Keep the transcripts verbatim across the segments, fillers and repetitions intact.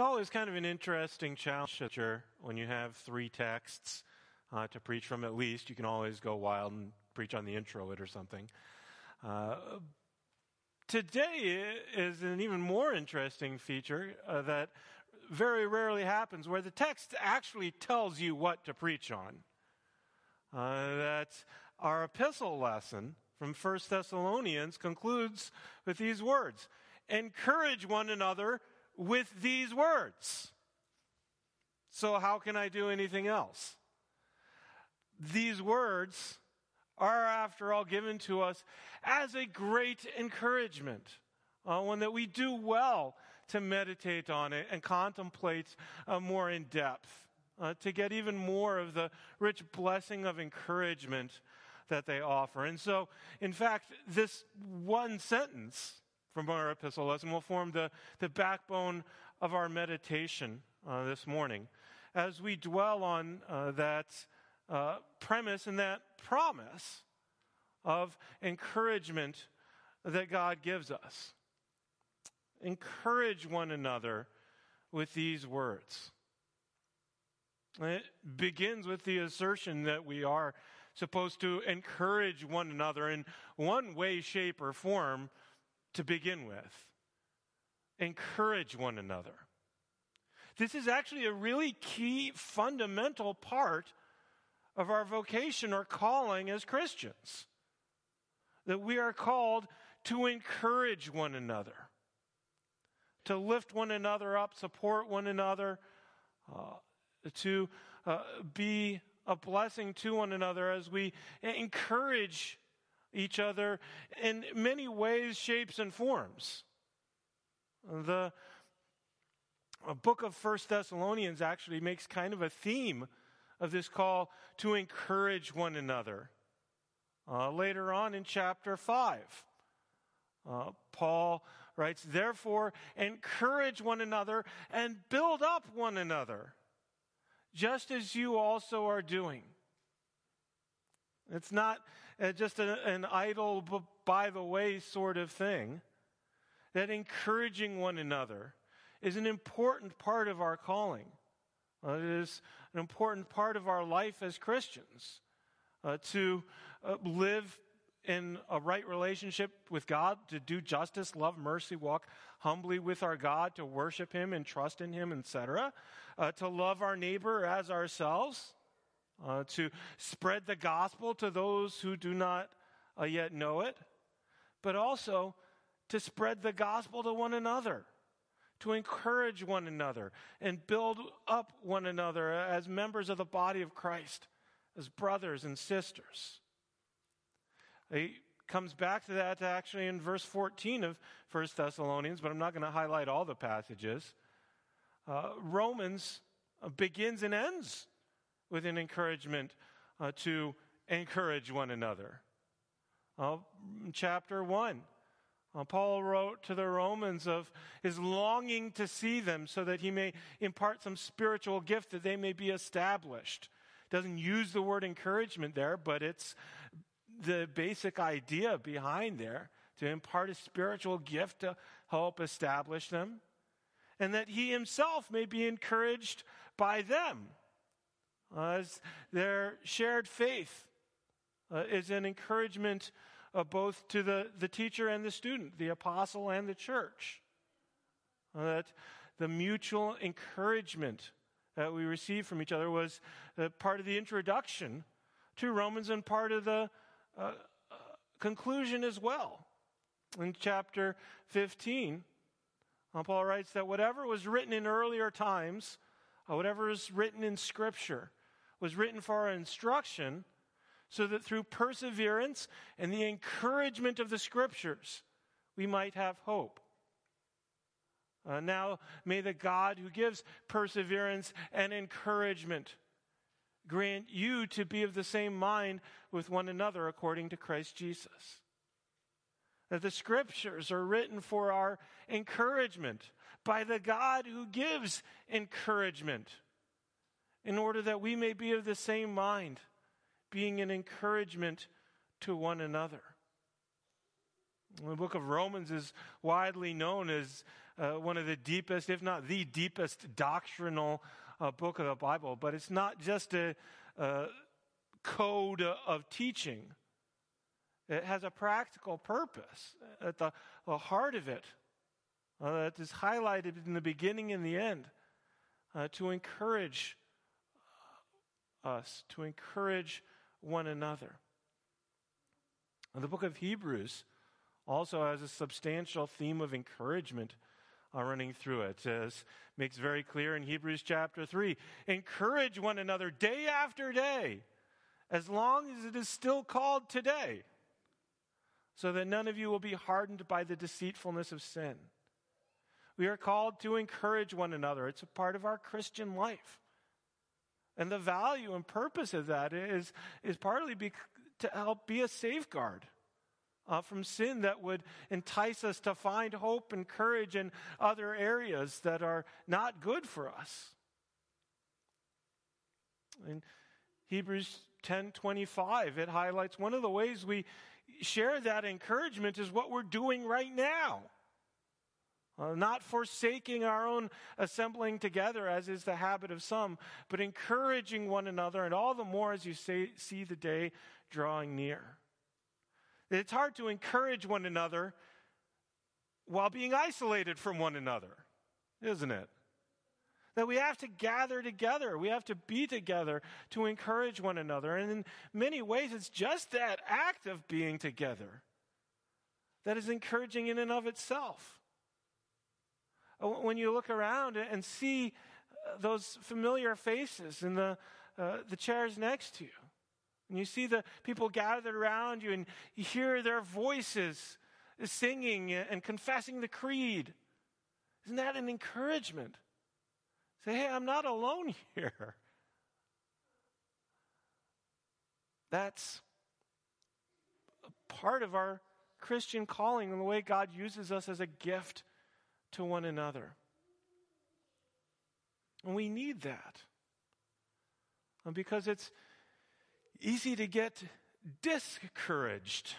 It's always kind of an interesting challenge when you have three texts uh, to preach from at least. You can always go wild and preach on the intro it or something. Uh, today is an even more interesting feature uh, that very rarely happens, where the text actually tells you what to preach on. Uh, that's our epistle lesson from First Thessalonians concludes with these words: encourage one another with these words. So how can I do anything else? These words are, after all, given to us as a great encouragement, uh, one that we do well to meditate on it and contemplate uh, more in depth, uh, to get even more of the rich blessing of encouragement that they offer. And so, in fact, this one sentence from our epistle lesson will form the, the backbone of our meditation uh, this morning, as we dwell on uh, that uh, premise and that promise of encouragement that God gives us. Encourage one another with these words. It begins with the assertion that we are supposed to encourage one another in one way, shape, or form to begin with. Encourage one another. This is actually a really key, fundamental part of our vocation or calling as Christians, that we are called to encourage one another, to lift one another up, support one another, uh, to uh, be a blessing to one another as we encourage each other in many ways, shapes, and forms. The book of First Thessalonians actually makes kind of a theme of this call to encourage one another. Uh, later on in chapter five, uh, Paul writes, "Therefore, encourage one another and build up one another, just as you also are doing." It's not just an idle, by the way sort of thing. That encouraging one another is an important part of our calling. It is an important part of our life as Christians, uh, to uh, live in a right relationship with God, to do justice, love mercy, walk humbly with our God, to worship Him and trust in Him, et cetera, uh, to love our neighbor as ourselves, uh, to spread the gospel to those who do not uh, yet know it, but also to spread the gospel to one another, to encourage one another and build up one another as members of the body of Christ, as brothers and sisters. He comes back to that actually in verse fourteen of First Thessalonians, but I'm not going to highlight all the passages. Uh, Romans begins and ends with an encouragement uh, to encourage one another. Uh, chapter one, uh, Paul wrote to the Romans of his longing to see them so that he may impart some spiritual gift that they may be established. Doesn't use the word encouragement there, but it's the basic idea behind there, to impart a spiritual gift to help establish them, and that he himself may be encouraged by them, as their shared faith uh, is an encouragement uh, both to the, the teacher and the student, the apostle and the church. Uh, that the mutual encouragement that we receive from each other was uh, part of the introduction to Romans and part of the Uh, conclusion as well. In chapter fifteen, Paul writes that whatever was written in earlier times, uh, whatever is written in Scripture, was written for our instruction, so that through perseverance and the encouragement of the Scriptures, we might have hope. Uh, now may the God who gives perseverance and encouragement grant you to be of the same mind with one another according to Christ Jesus. That the Scriptures are written for our encouragement by the God who gives encouragement, in order that we may be of the same mind, being an encouragement to one another. The book of Romans is widely known as uh, one of the deepest, if not the deepest, doctrinal uh, book of the Bible. But it's not just a, a code of teaching. It has a practical purpose at the, the heart of it uh, that is highlighted in the beginning and the end uh, to encourage us, to encourage one another. And the book of Hebrews also has a substantial theme of encouragement uh, running through it. As makes very clear in Hebrews chapter three, encourage one another day after day, as long as it is still called today, so that none of you will be hardened by the deceitfulness of sin. We are called to encourage one another. It's a part of our Christian life. And the value and purpose of that is, is partly be, to help be a safeguard uh, from sin that would entice us to find hope and courage in other areas that are not good for us. In Hebrews ten twenty-five, it highlights one of the ways we share that encouragement is what we're doing right now. Uh, not forsaking our own assembling together, as is the habit of some, but encouraging one another, and all the more as you say, see the day drawing near. It's hard to encourage one another while being isolated from one another, isn't it? That we have to gather together, we have to be together to encourage one another. And in many ways, it's just that act of being together that is encouraging in and of itself. When you look around and see those familiar faces in the uh, the chairs next to you, and you see the people gathered around you and you hear their voices singing and confessing the creed, isn't that an encouragement? Say, hey, I'm not alone here. That's a part of our Christian calling and the way God uses us as a gift to one another. And we need that. And because it's easy to get discouraged.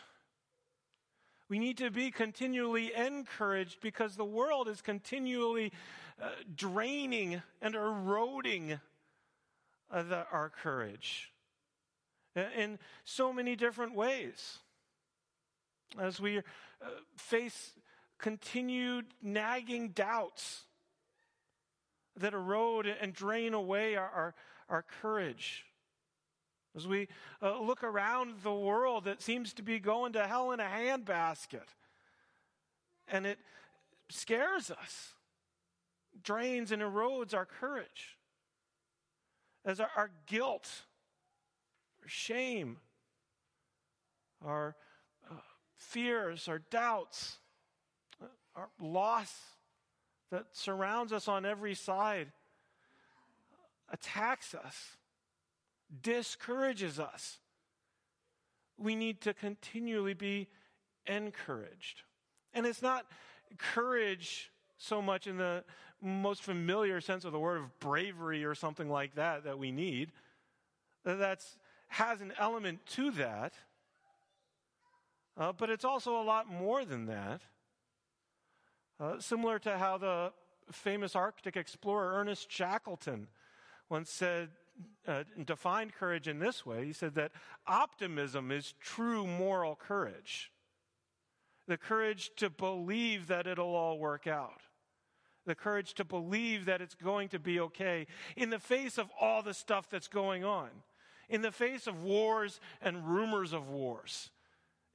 We need to be continually encouraged because the world is continually uh, draining and eroding uh, the, our courage in, in so many different ways. As we uh, face continued nagging doubts that erode and drain away our, our, our courage. As we uh, look around the world that seems to be going to hell in a handbasket, and it scares us, drains and erodes our courage, as our, our guilt, our shame, our uh, fears, our doubts, our loss that surrounds us on every side attacks us, discourages us. We need to continually be encouraged. And it's not courage so much in the most familiar sense of the word of bravery or something like that that we need. That has an element to that. Uh, but it's also a lot more than that. Uh, similar to how the famous Arctic explorer Ernest Shackleton once said, uh, defined courage in this way. He said that optimism is true moral courage. The courage to believe that it'll all work out. The courage to believe that it's going to be okay in the face of all the stuff that's going on. In the face of wars and rumors of wars.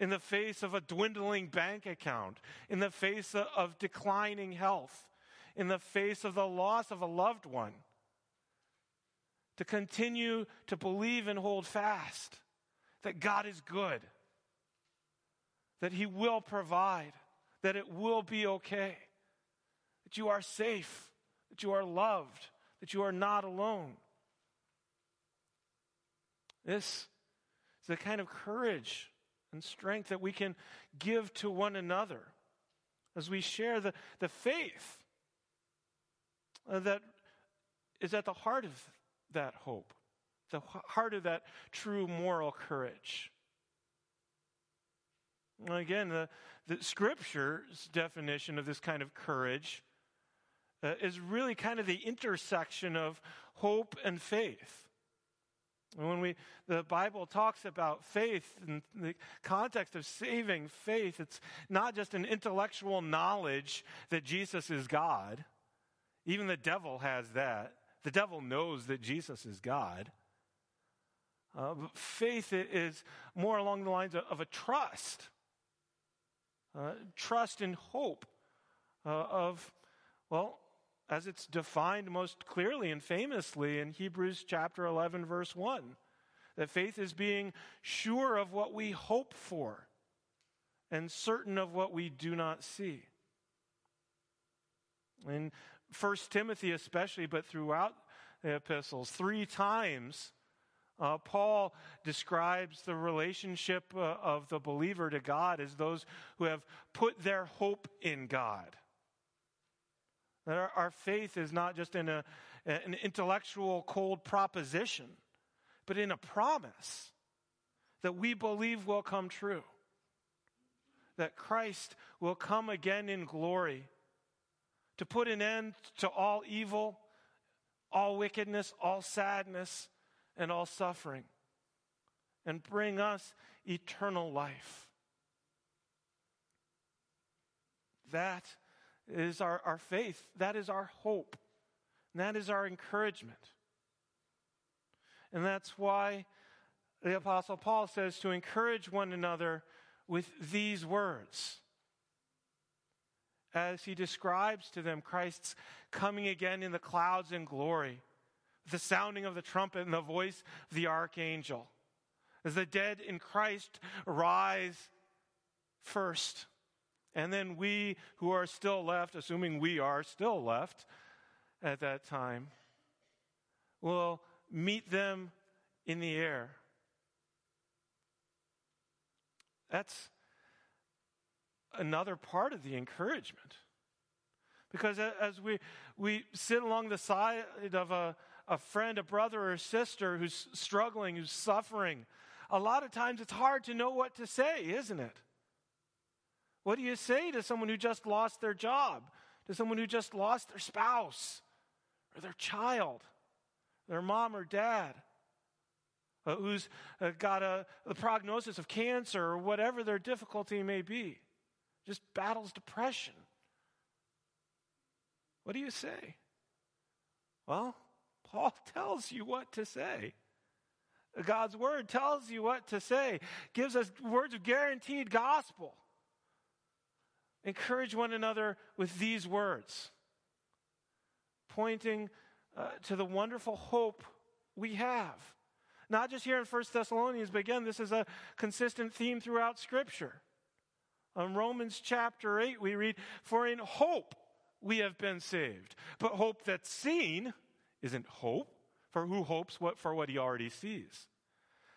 In the face of a dwindling bank account, in the face of declining health, in the face of the loss of a loved one, to continue to believe and hold fast that God is good, that He will provide, that it will be okay, that you are safe, that you are loved, that you are not alone. This is the kind of courage and strength that we can give to one another as we share the, the faith that is at the heart of that hope, the heart of that true moral courage. And again, the, the Scripture's definition of this kind of courage uh, is really kind of the intersection of hope and faith. And when we, the Bible talks about faith in the context of saving faith, it's not just an intellectual knowledge that Jesus is God. Even the devil has that. The devil knows that Jesus is God. Uh, but faith is more along the lines of a trust. Uh, trust and hope uh, of, well, as it's defined most clearly and famously in Hebrews chapter eleven, verse one, that faith is being sure of what we hope for and certain of what we do not see. In First Timothy especially, but throughout the epistles, three times uh, Paul describes the relationship uh, of the believer to God as those who have put their hope in God. That our faith is not just in a, an intellectual cold proposition, but in a promise that we believe will come true. That Christ will come again in glory to put an end to all evil, all wickedness, all sadness, and all suffering, and bring us eternal life. That is... is our, our faith. That is our hope. And that is our encouragement. And that's why the Apostle Paul says to encourage one another with these words, as he describes to them Christ's coming again in the clouds in glory, the sounding of the trumpet and the voice of the archangel, as the dead in Christ rise first. And then we who are still left, assuming we are still left at that time, will meet them in the air. That's another part of the encouragement. Because as we, we sit along the side of a, a friend, a brother or sister who's struggling, who's suffering, a lot of times it's hard to know what to say, isn't it? What do you say to someone who just lost their job, to someone who just lost their spouse or their child, their mom or dad, uh, who's uh, got a, a prognosis of cancer or whatever their difficulty may be, just battles depression? What do you say? Well, Paul tells you what to say. God's word tells you what to say, gives us words of guaranteed gospel. Encourage one another with these words, pointing uh, to the wonderful hope we have. Not just here in First Thessalonians, but again, this is a consistent theme throughout Scripture. In Romans chapter eight, we read, "For in hope we have been saved." But hope that's seen isn't hope, for who hopes what for what he already sees?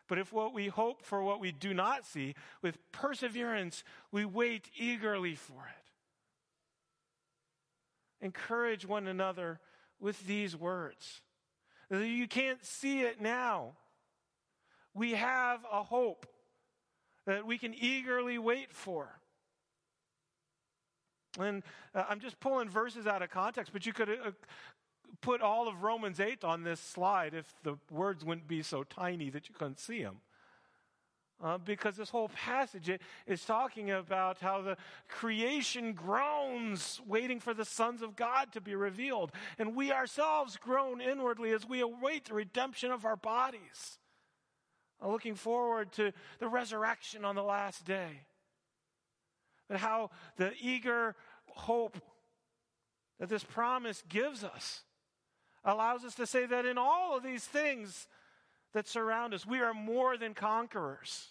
But if what we hope for what we do not see, with perseverance, we wait eagerly for it. Encourage one another with these words. You can't see it now. We have a hope that we can eagerly wait for. And uh, I'm just pulling verses out of context, but you could uh, put all of Romans eight on this slide if the words wouldn't be so tiny that you couldn't see them. Uh, because this whole passage is talking about how the creation groans, waiting for the sons of God to be revealed. And we ourselves groan inwardly as we await the redemption of our bodies, looking forward to the resurrection on the last day. But how the eager hope that this promise gives us allows us to say that in all of these things that surround us, we are more than conquerors.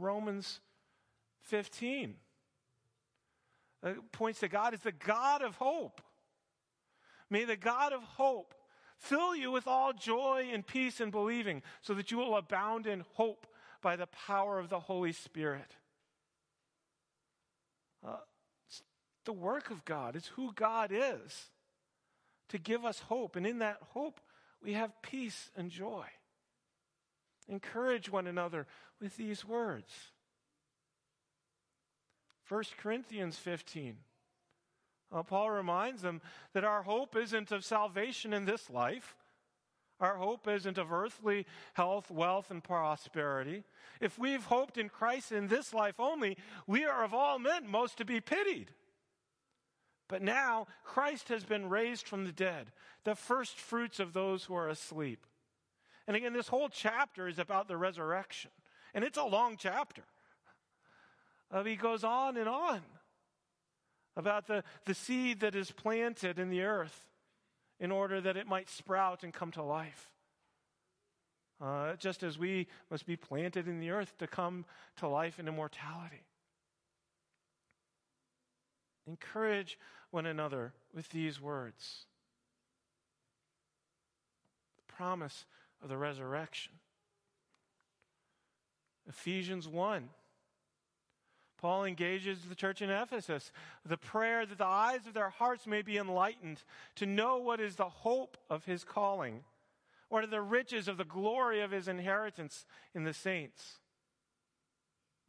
Romans fifteen points to God as the God of hope. May the God of hope fill you with all joy and peace in believing, so that you will abound in hope by the power of the Holy Spirit. Uh, it's the work of God. It's who God is to give us hope. And in that hope, we have peace and joy. Encourage one another with these words. First Corinthians fifteen. Uh, Paul reminds them that our hope isn't of salvation in this life. Our hope isn't of earthly health, wealth, and prosperity. If we've hoped in Christ in this life only, we are of all men most to be pitied. But now Christ has been raised from the dead, the first fruits of those who are asleep. And again, this whole chapter is about the resurrection. And it's a long chapter. Uh, he goes on and on about the, the seed that is planted in the earth in order that it might sprout and come to life. Uh, just as we must be planted in the earth to come to life and immortality. Encourage one another with these words. The promise of the resurrection. Ephesians one. Paul engages the church in Ephesus with a prayer that the eyes of their hearts may be enlightened to know what is the hope of his calling, what are the riches of the glory of his inheritance in the saints.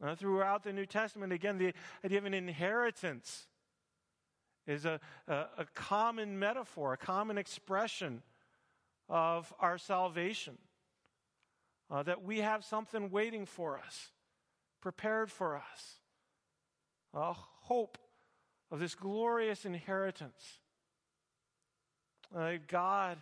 Now, throughout the New Testament, again, the idea of an inheritance is a, a, a common metaphor, a common expression of our salvation, uh, that we have something waiting for us, prepared for us. A hope of this glorious inheritance. Uh, God,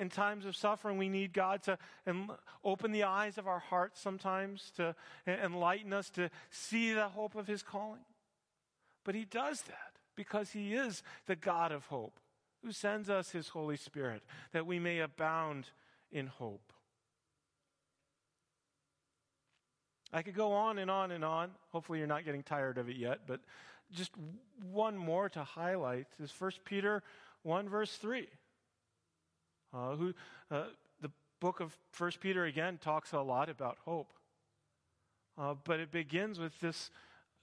in times of suffering, we need God to en- open the eyes of our hearts sometimes, to enlighten us, to see the hope of his calling. But he does that because he is the God of hope, who sends us his Holy Spirit, that we may abound in hope. I could go on and on and on. Hopefully you're not getting tired of it yet, but just one more to highlight is First Peter one, verse three. Uh, who, uh, the book of First Peter, again, talks a lot about hope. Uh, but it begins with this,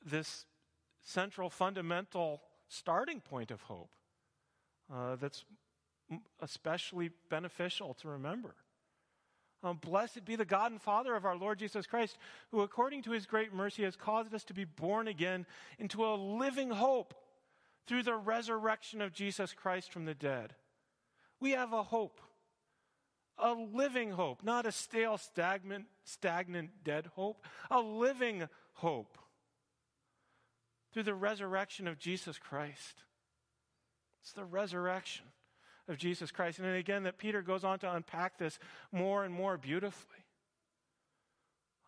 this central fundamental starting point of hope uh, that's especially beneficial to remember. Um, blessed be the God and Father of our Lord Jesus Christ, who according to his great mercy has caused us to be born again into a living hope through the resurrection of Jesus Christ from the dead. We have a hope, a living hope, not a stale, stagnant, stagnant, dead hope, a living hope through the resurrection of Jesus Christ. It's the resurrection of Jesus Christ. And then again, that Peter goes on to unpack this more and more beautifully.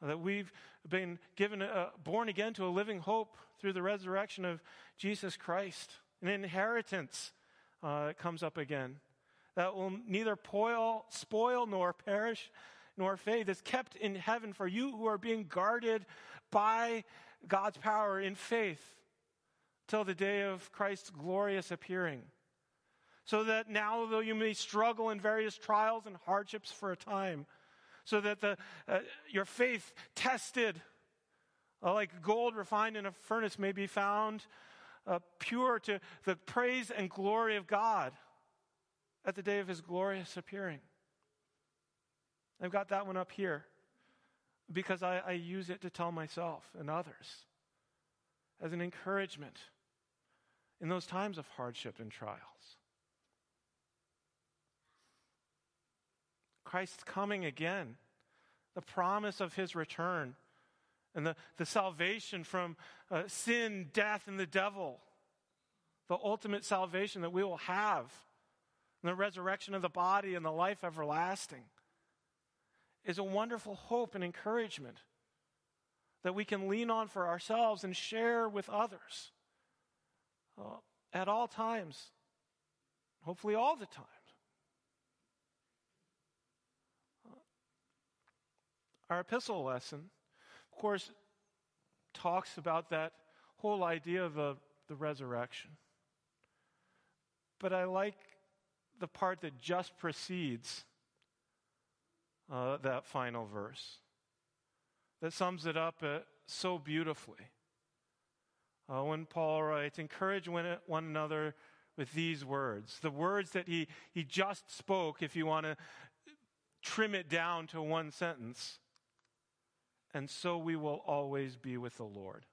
That we've been given, a, born again to a living hope through the resurrection of Jesus Christ. An inheritance uh, comes up again that will neither poil, spoil nor perish nor fade. That's kept in heaven for you who are being guarded by God's power in faith till the day of Christ's glorious appearing. So that now, though you may struggle in various trials and hardships for a time, so that the, uh, your faith tested, uh, like gold refined in a furnace, may be found uh, pure to the praise and glory of God at the day of his glorious appearing. I've got that one up here because I, I use it to tell myself and others as an encouragement in those times of hardship and trials. Christ's coming again, the promise of his return, and the, the salvation from uh, sin, death, and the devil, the ultimate salvation that we will have, and the resurrection of the body and the life everlasting, is a wonderful hope and encouragement that we can lean on for ourselves and share with others uh, at all times, hopefully all the time. Our epistle lesson, of course, talks about that whole idea of the, the resurrection. But I like the part that just precedes uh, that final verse, that sums it up uh, so beautifully. Uh, when Paul writes, encourage one, one another with these words, the words that he, he just spoke, if you want to trim it down to one sentence. And so we will always be with the Lord.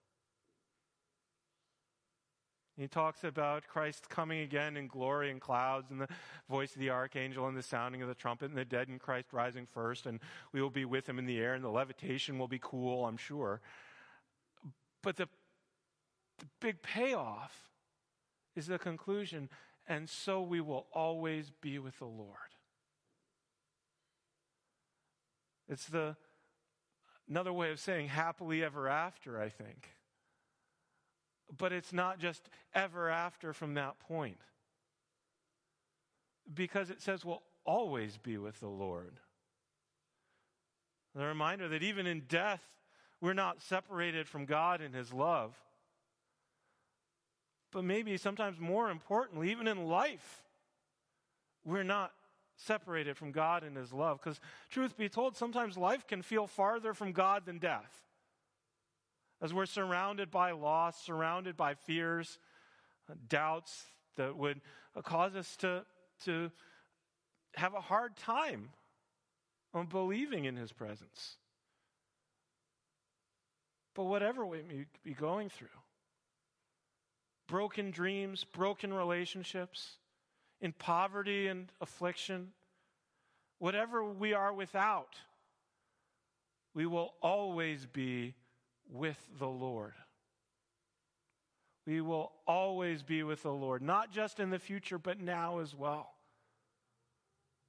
He talks about Christ coming again in glory and clouds and the voice of the archangel and the sounding of the trumpet and the dead in Christ rising first, and we will be with him in the air, and the levitation will be cool, I'm sure. But the, the big payoff is the conclusion, and so we will always be with the Lord. It's the another way of saying happily ever after, I think. But it's not just ever after from that point. Because it says we'll always be with the Lord. The reminder that even in death, we're not separated from God and his love. But maybe sometimes more importantly, even in life, we're not separated from God and his love. Because truth be told, sometimes life can feel farther from God than death. As we're surrounded by loss, surrounded by fears, doubts that would cause us to, to have a hard time on believing in his presence. But whatever we may be going through, broken dreams, broken relationships, in poverty and affliction, whatever we are without, we will always be with the Lord. We will always be with the Lord, not just in the future, but now as well.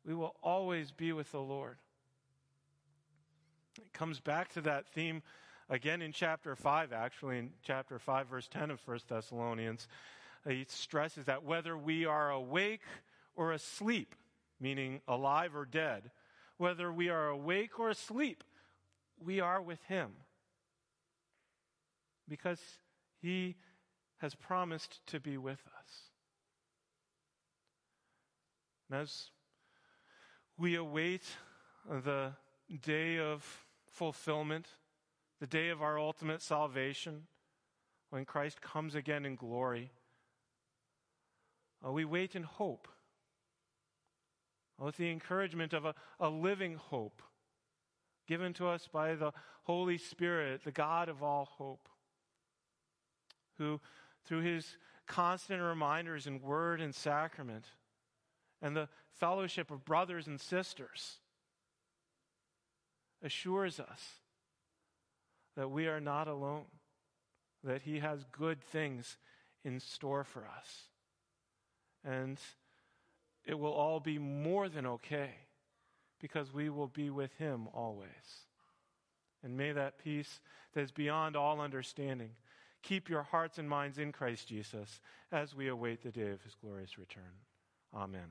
We will always be with the Lord. It comes back to that theme again in chapter five, actually, in chapter five, verse ten of First Thessalonians. He stresses that whether we are awake or asleep, meaning alive or dead, whether we are awake or asleep, we are with him. Because he has promised to be with us. And as we await the day of fulfillment, the day of our ultimate salvation, when Christ comes again in glory, we wait in hope, with the encouragement of a, a living hope given to us by the Holy Spirit, the God of all hope, who, through his constant reminders in word and sacrament, and the fellowship of brothers and sisters, assures us that we are not alone, that he has good things in store for us. And it will all be more than okay, because we will be with him always. And may that peace that is beyond all understanding keep your hearts and minds in Christ Jesus as we await the day of his glorious return. Amen.